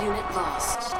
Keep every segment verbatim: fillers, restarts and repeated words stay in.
Unit lost.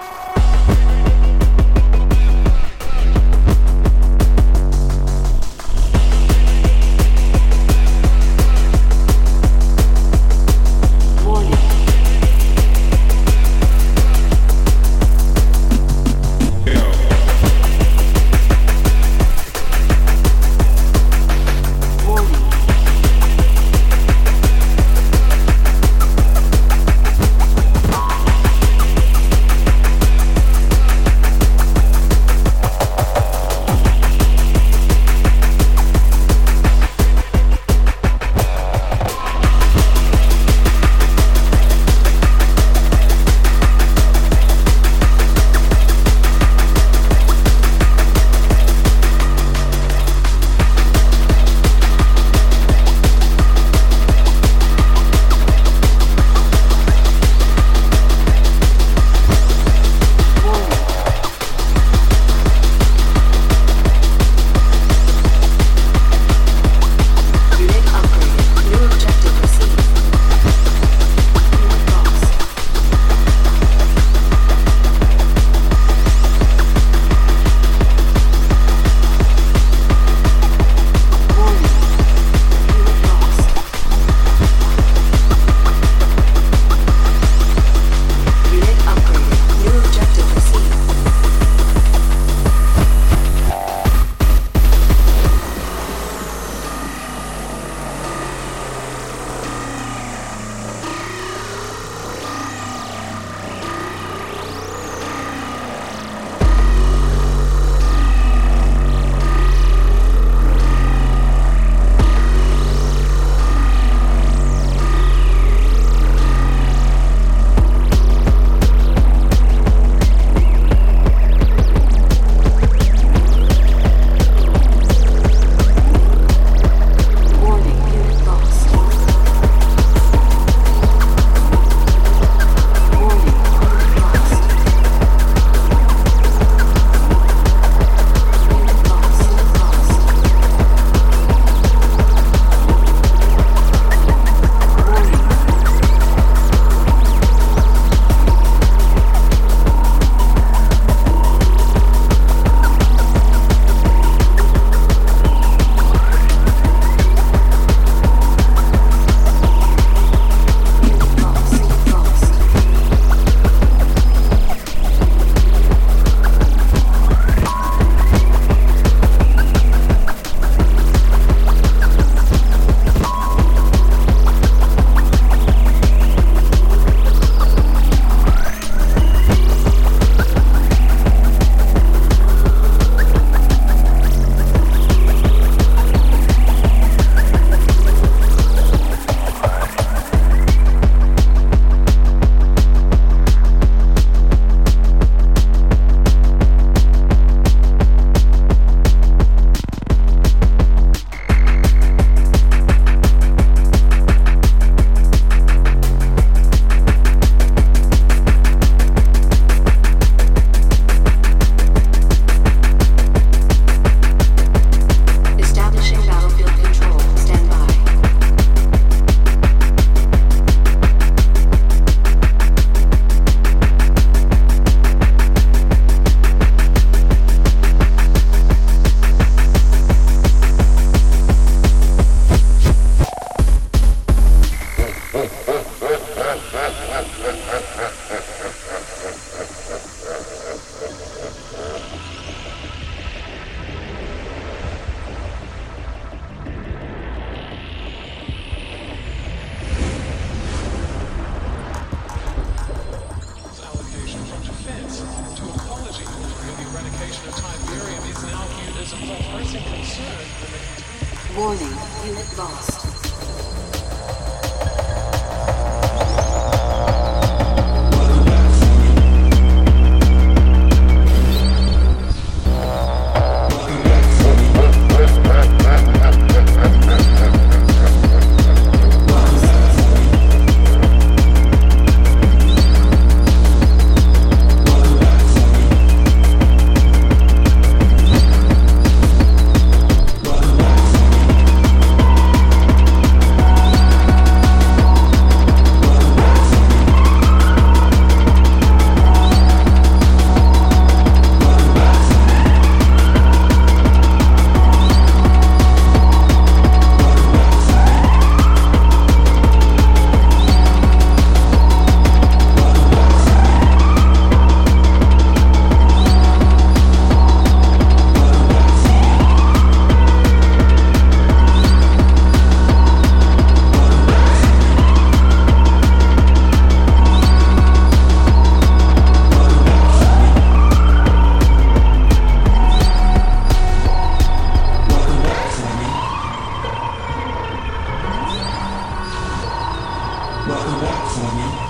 sogni.